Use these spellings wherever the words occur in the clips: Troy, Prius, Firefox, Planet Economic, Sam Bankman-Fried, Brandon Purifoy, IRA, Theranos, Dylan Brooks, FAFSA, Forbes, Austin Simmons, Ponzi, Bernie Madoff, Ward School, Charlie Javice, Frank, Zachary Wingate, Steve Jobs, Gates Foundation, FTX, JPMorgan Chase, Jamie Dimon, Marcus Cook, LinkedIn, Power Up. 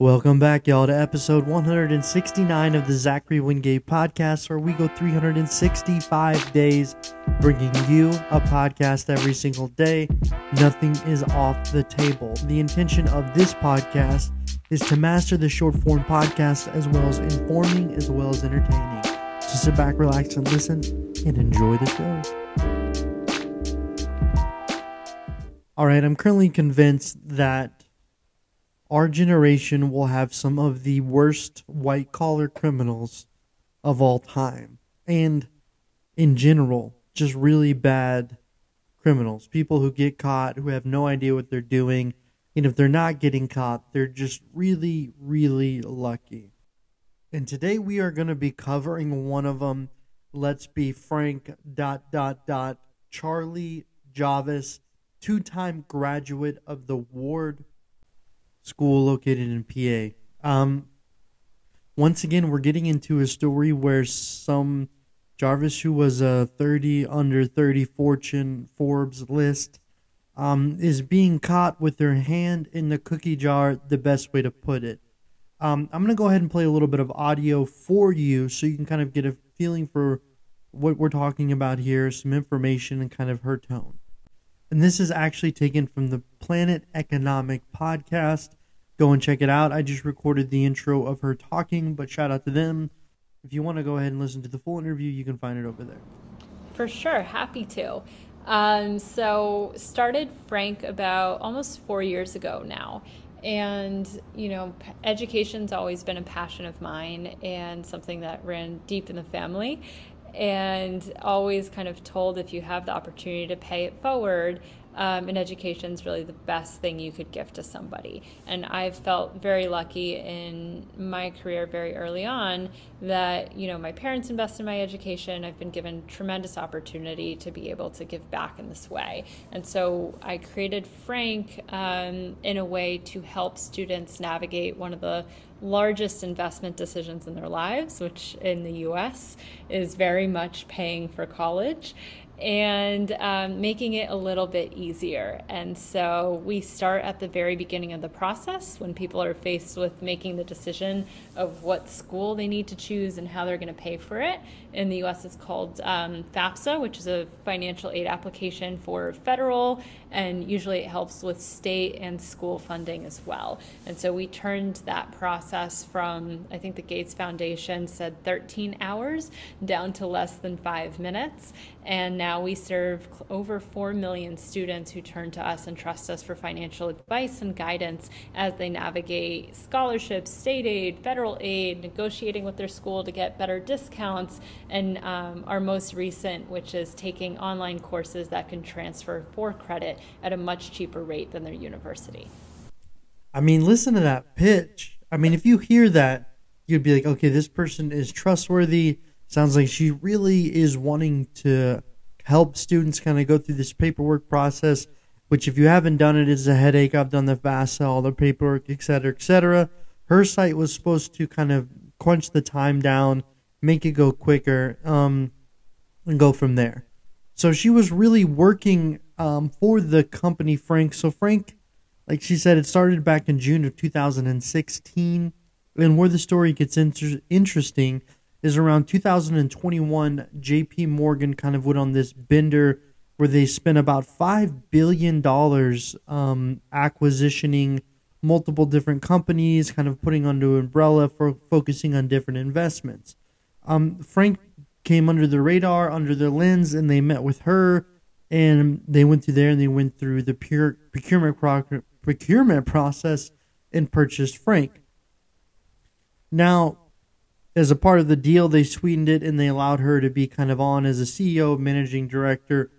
Welcome back, y'all, to episode 169 of the Zachary Wingate podcast, where we go 365 days, bringing you a podcast every single day. Nothing is off the table. The intention of this podcast is to master the short form podcast, as well as informing, as well as entertaining. So sit back, relax, and listen, and enjoy the show. All right, I'm currently convinced that our generation will have some of the worst white-collar criminals of all time. And in general, just really bad criminals. People who get caught, who have no idea what they're doing. And if they're not getting caught, they're just really, really lucky. And today we are going to be covering one of them. Let's be Frank, Charlie Javice, two-time graduate of the Ward School located in PA. Once again, we're getting into a story where some Javice, who was a 30 under 30 Fortune Forbes list, is being caught with their hand in the cookie jar, the best way to put it. I'm going to go ahead and play a little bit of audio for you so you can kind of get a feeling for what we're talking about here, some information, and kind of her tone. And this is actually taken from the Planet Economic podcast. Go and check it out. I just recorded the intro of her talking, but shout out to them. If you want to go ahead and listen to the full interview, you can find it over there. For sure. Happy to. So started Frank about almost 4 years ago now. And, you know, education's always been a passion of mine and something that ran deep in the family. And always kind of told, if you have the opportunity to pay it forward, and education's really the best thing you could give to somebody. And I've felt very lucky in my career very early on that, you know, my parents invest in my education. I've been given tremendous opportunity to be able to give back in this way. And so I created Frank in a way to help students navigate one of the largest investment decisions in their lives, which in the US is very much paying for college, and making it a little bit easier. And so we start at the very beginning of the process when people are faced with making the decision of what school they need to choose and how they're going to pay for it. In the US, it's called FAFSA, which is a financial aid application for federal, and usually it helps with state and school funding as well. And so we turned that process from, I think the Gates Foundation said 13 hours down to less than 5 minutes. And now we serve over 4 million students who turn to us and trust us for financial advice and guidance as they navigate scholarships, state aid, federal aid, negotiating with their school to get better discounts, and our most recent, which is taking online courses that can transfer for credit at a much cheaper rate than their university. I mean, listen to that pitch. I mean, if you hear that, you'd be like, okay, this person is trustworthy. Sounds like she really is wanting to help students kind of go through this paperwork process, which if you haven't done it, is a headache. I've done the FAFSA, all the paperwork, et cetera, et cetera. Her site was supposed to kind of crunch the time down, make it go quicker, and go from there. So she was really working for the company Frank. So Frank, like she said, it started back in June of 2016. And where the story gets interesting is around 2021, JPMorgan kind of went on this bender where they spent about $5 billion acquisitioning multiple different companies, kind of putting under an umbrella for focusing on different investments. Frank came under the radar, under their lens, and they met with her, and they went through there, and they went through the procurement process and purchased Frank. Now, as a part of the deal, they sweetened it and they allowed her to be kind of on as a CEO, managing director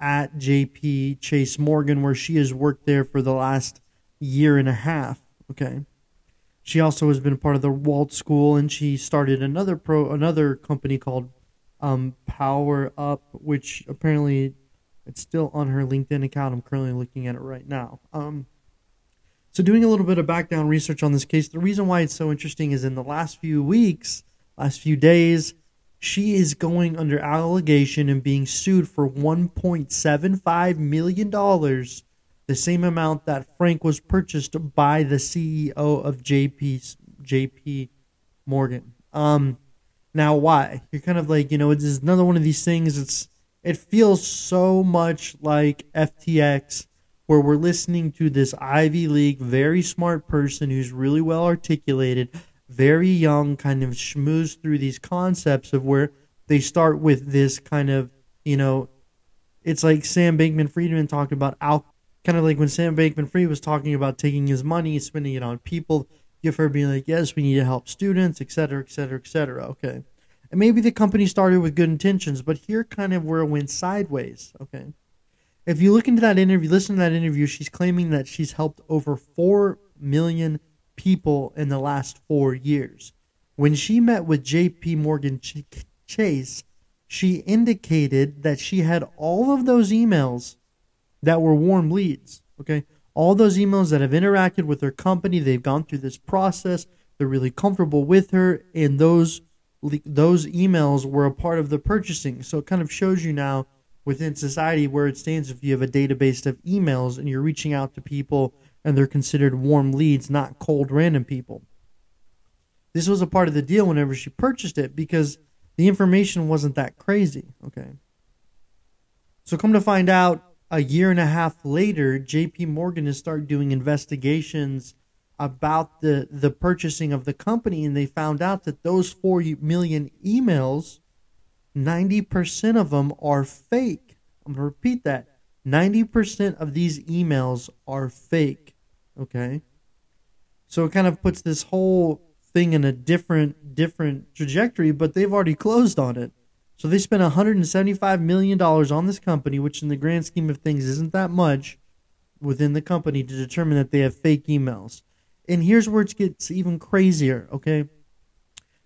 at JP Chase Morgan, where she has worked there for the last year and a half. Okay. She also has been part of the Ward School, and she started another company called Power Up, which apparently it's still on her LinkedIn account. I'm currently looking at it right now. So doing a little bit of background research on this case, the reason why it's so interesting is in the last few days, she is going under allegation and being sued for $1.75 million the same amount that Frank was purchased by the CEO of JP Morgan. Now, why? You're kind of like, you know, it's another one of these things. It feels so much like FTX, where we're listening to this Ivy League, very smart person who's really well articulated, very young, kind of schmooze through these concepts of where they start with this kind of, you know, it's like Sam Bankman-Fried talked about, kind of like when Sam Bankman-Fried was talking about taking his money, spending it on people. You've heard being like, yes, we need to help students, et cetera, et cetera, et cetera. Okay. And maybe the company started with good intentions, but here kind of where it went sideways. Okay. If you look into that interview, listen to that interview, she's claiming that she's helped over 4 million people in the last 4 years. When she met with JPMorgan Chase, she indicated that she had all of those emails that were warm leads. Okay. All those emails that have interacted with her company, they've gone through this process, they're really comfortable with her, and those emails were a part of the purchasing. So it kind of shows you now within society where it stands if you have a database of emails and you're reaching out to people and they're considered warm leads, not cold random people. This was a part of the deal whenever she purchased it because the information wasn't that crazy. Okay. So come to find out, a year and a half later, JP Morgan has started doing investigations about the purchasing of the company, and they found out that those 4 million emails, 90% of them are fake. I'm going to repeat that. 90% of these emails are fake. Okay? So it kind of puts this whole thing in a different trajectory, but they've already closed on it. So they spent $175 million on this company, which in the grand scheme of things isn't that much within the company to determine that they have fake emails. And here's where it gets even crazier, okay?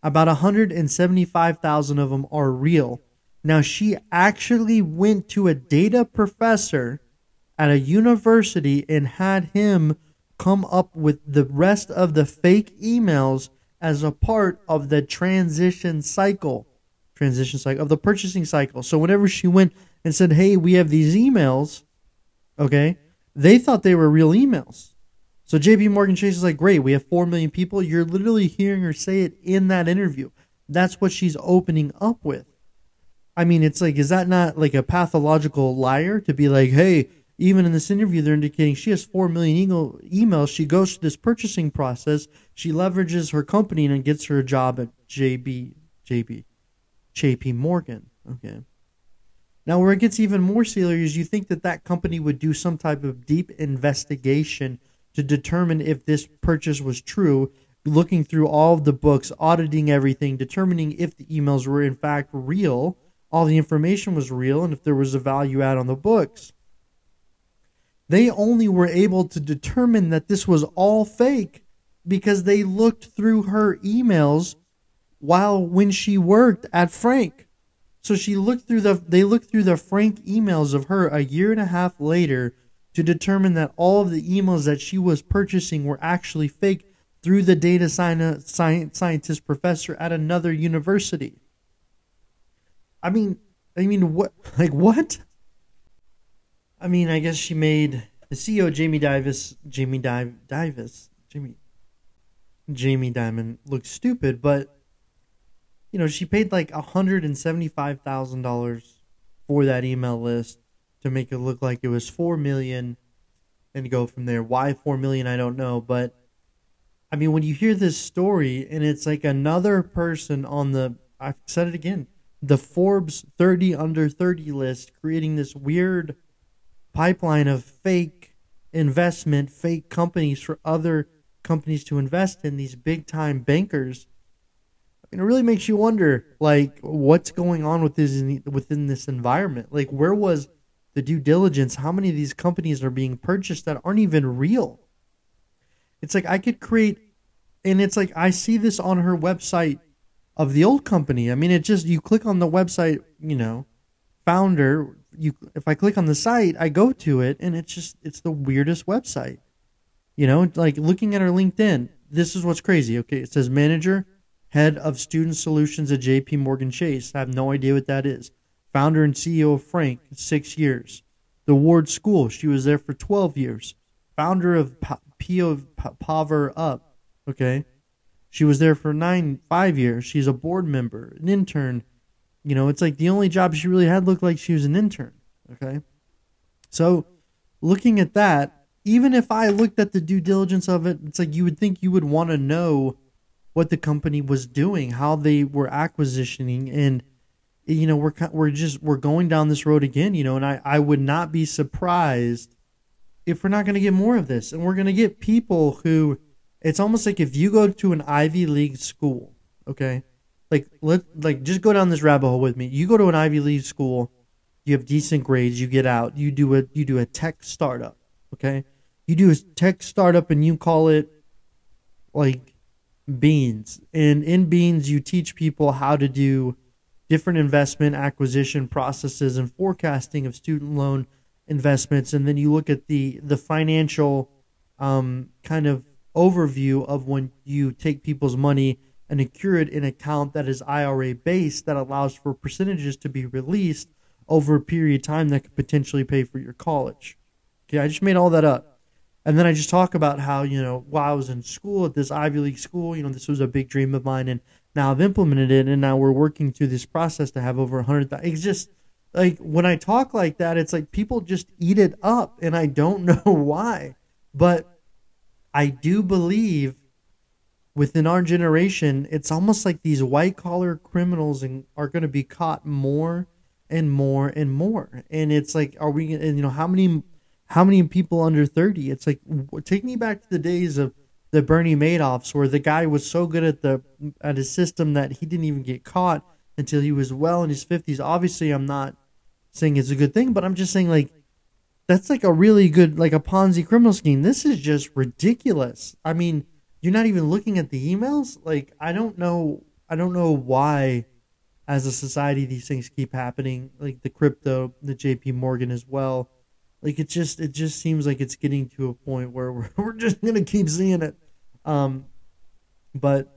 About 175,000 of them are real. Now, she actually went to a data professor at a university and had him come up with the rest of the fake emails as a part of the transition cycle of the purchasing cycle. So whenever she went and said, hey, we have these emails, okay, they thought they were real emails. So JPMorgan Chase is like, great, we have 4 million people. You're literally hearing her say it in that interview. That's what she's opening up with. I mean, it's like, is that not like a pathological liar to be like, hey, even in this interview, they're indicating she has 4 million emails. She goes through this purchasing process. She leverages her company and gets her a job at JP Morgan. Okay. Now, where it gets even more serious, you think that company would do some type of deep investigation to determine if this purchase was true, looking through all of the books, auditing everything, determining if the emails were in fact real, all the information was real, and if there was a value add on the books. They only were able to determine that this was all fake because they looked through her emails when she worked at Frank. So they looked through the Frank emails of her a year and a half later to determine that all of the emails that she was purchasing were actually fake through the data scientist professor at another university. I mean what? Like what? I mean, I guess she made the CEO Jamie Dimon look stupid, but you know, she paid like $175,000 for that email list to make it look like it was 4 million and go from there. Why 4 million? I don't know. But I mean, when you hear this story and it's like another person on the, I've said it again, the Forbes 30 under 30 list, creating this weird pipeline of fake investment, fake companies for other companies to invest in, these big time bankers. And it really makes you wonder, like, what's going on with this within this environment? Like, where was the due diligence? How many of these companies are being purchased that aren't even real? It's like I could create, and it's like I see this on her website of the old company. I mean, it just, you click on the website, you know, founder. If I click on the site, I go to it, and it's the weirdest website. You know, like looking at her LinkedIn, this is what's crazy. Okay, it says manager, head of student solutions at JP Morgan Chase. I have no idea what that is. Founder and CEO of Frank, 6 years. the Ward School. She was there for 12 years. Founder of Power Up. Okay. She was there for 5 years. She's a board member, an intern. You know, it's like the only job she really had looked like she was an intern. Okay. So looking at that, even if I looked at the due diligence of it, it's like you would think you would want to know what the company was doing, how they were acquisitioning, and you know, we're going down this road again, you know, and I would not be surprised if we're not going to get more of this, and we're going to get people who, it's almost like if you go to an Ivy League school, okay, just go down this rabbit hole with me. You go to an Ivy League school, you have decent grades, you get out, you do a tech startup, okay, you do a tech startup and you call it like Beans, and in Beans you teach people how to do different investment acquisition processes and forecasting of student loan investments, and then you look at the financial kind of overview of when you take people's money and accrue it in an account that is IRA based, that allows for percentages to be released over a period of time that could potentially pay for your college. Okay, I just made all that up. And then I just talk about how, you know, while I was in school at this Ivy League school, you know, this was a big dream of mine, and now I've implemented it, and now we're working through this process to have over 100,000. It's just like when I talk like that, it's like people just eat it up, and I don't know why. But I do believe within our generation, it's almost like these white-collar criminals are going to be caught more and more and more. And it's like, are we, and you know, how many people under 30? It's like, take me back to the days of the Bernie Madoffs, where the guy was so good at his system that he didn't even get caught until he was well in his 50s. Obviously, I'm not saying it's a good thing, but I'm just saying, like, that's like a really good, like a Ponzi criminal scheme. This is just ridiculous. I mean, you're not even looking at the emails. Like, I don't know why as a society these things keep happening, like the crypto, the JPMorgan as well. Like, it just seems like it's getting to a point where we're just going to keep seeing it. But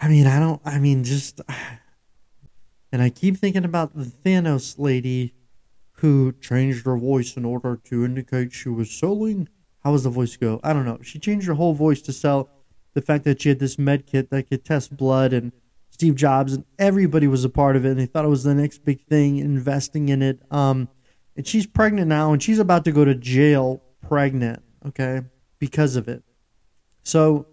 I mean, and I keep thinking about the Theranos lady who changed her voice in order to indicate she was selling. How does the voice go? I don't know. She changed her whole voice to sell the fact that she had this med kit that could test blood, and Steve Jobs and everybody was a part of it, and they thought it was the next big thing, investing in it. And she's pregnant now, and she's about to go to jail pregnant, okay, because of it. So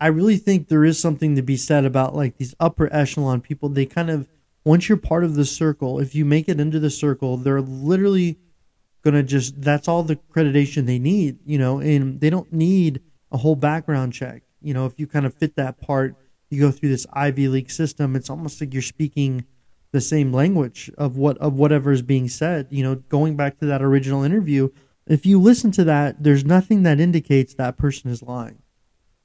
I really think there is something to be said about, like, these upper echelon people. They kind of, once you're part of the circle, if you make it into the circle, they're literally going to just, that's all the accreditation they need, you know, and they don't need a whole background check. You know, if you kind of fit that part, you go through this Ivy League system, it's almost like you're speaking the same language of whatever is being said. You know, going back to that original interview, if you listen to that, there's nothing that indicates that person is lying.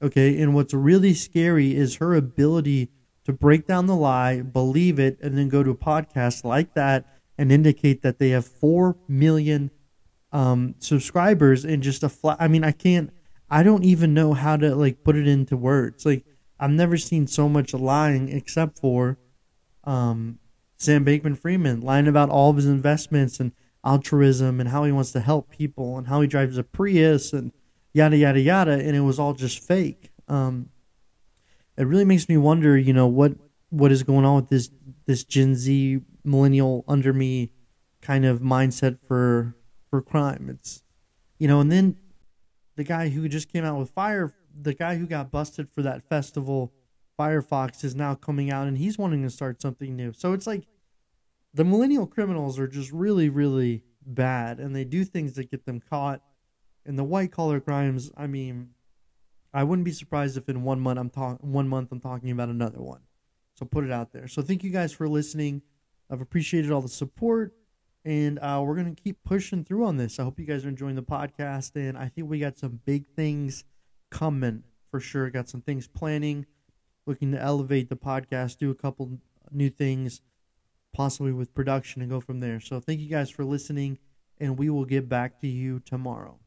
Okay. And what's really scary is her ability to break down the lie, believe it, and then go to a podcast like that and indicate that they have 4 million subscribers in just a flat. I mean, I don't even know how to, like, put it into words. Like, I've never seen so much lying except for, Sam Bankman-Fried lying about all of his investments and altruism and how he wants to help people and how he drives a Prius and yada, yada, yada. And it was all just fake. It really makes me wonder, you know, what is going on with this Gen Z millennial under me kind of mindset for crime. It's, you know, and then the guy who just came out with the guy who got busted for that festival, Firefox, is now coming out and he's wanting to start something new. So it's like the millennial criminals are just really, really bad, and they do things that get them caught. And the white collar crimes, I mean, I wouldn't be surprised if in 1 month I'm talking about another one. So put it out there. So thank you guys for listening. I've appreciated all the support, and we're going to keep pushing through on this. I hope you guys are enjoying the podcast, and I think we got some big things coming for sure. Got some things planning. Looking to elevate the podcast, do a couple new things, possibly with production, and go from there. So thank you guys for listening, and we will get back to you tomorrow.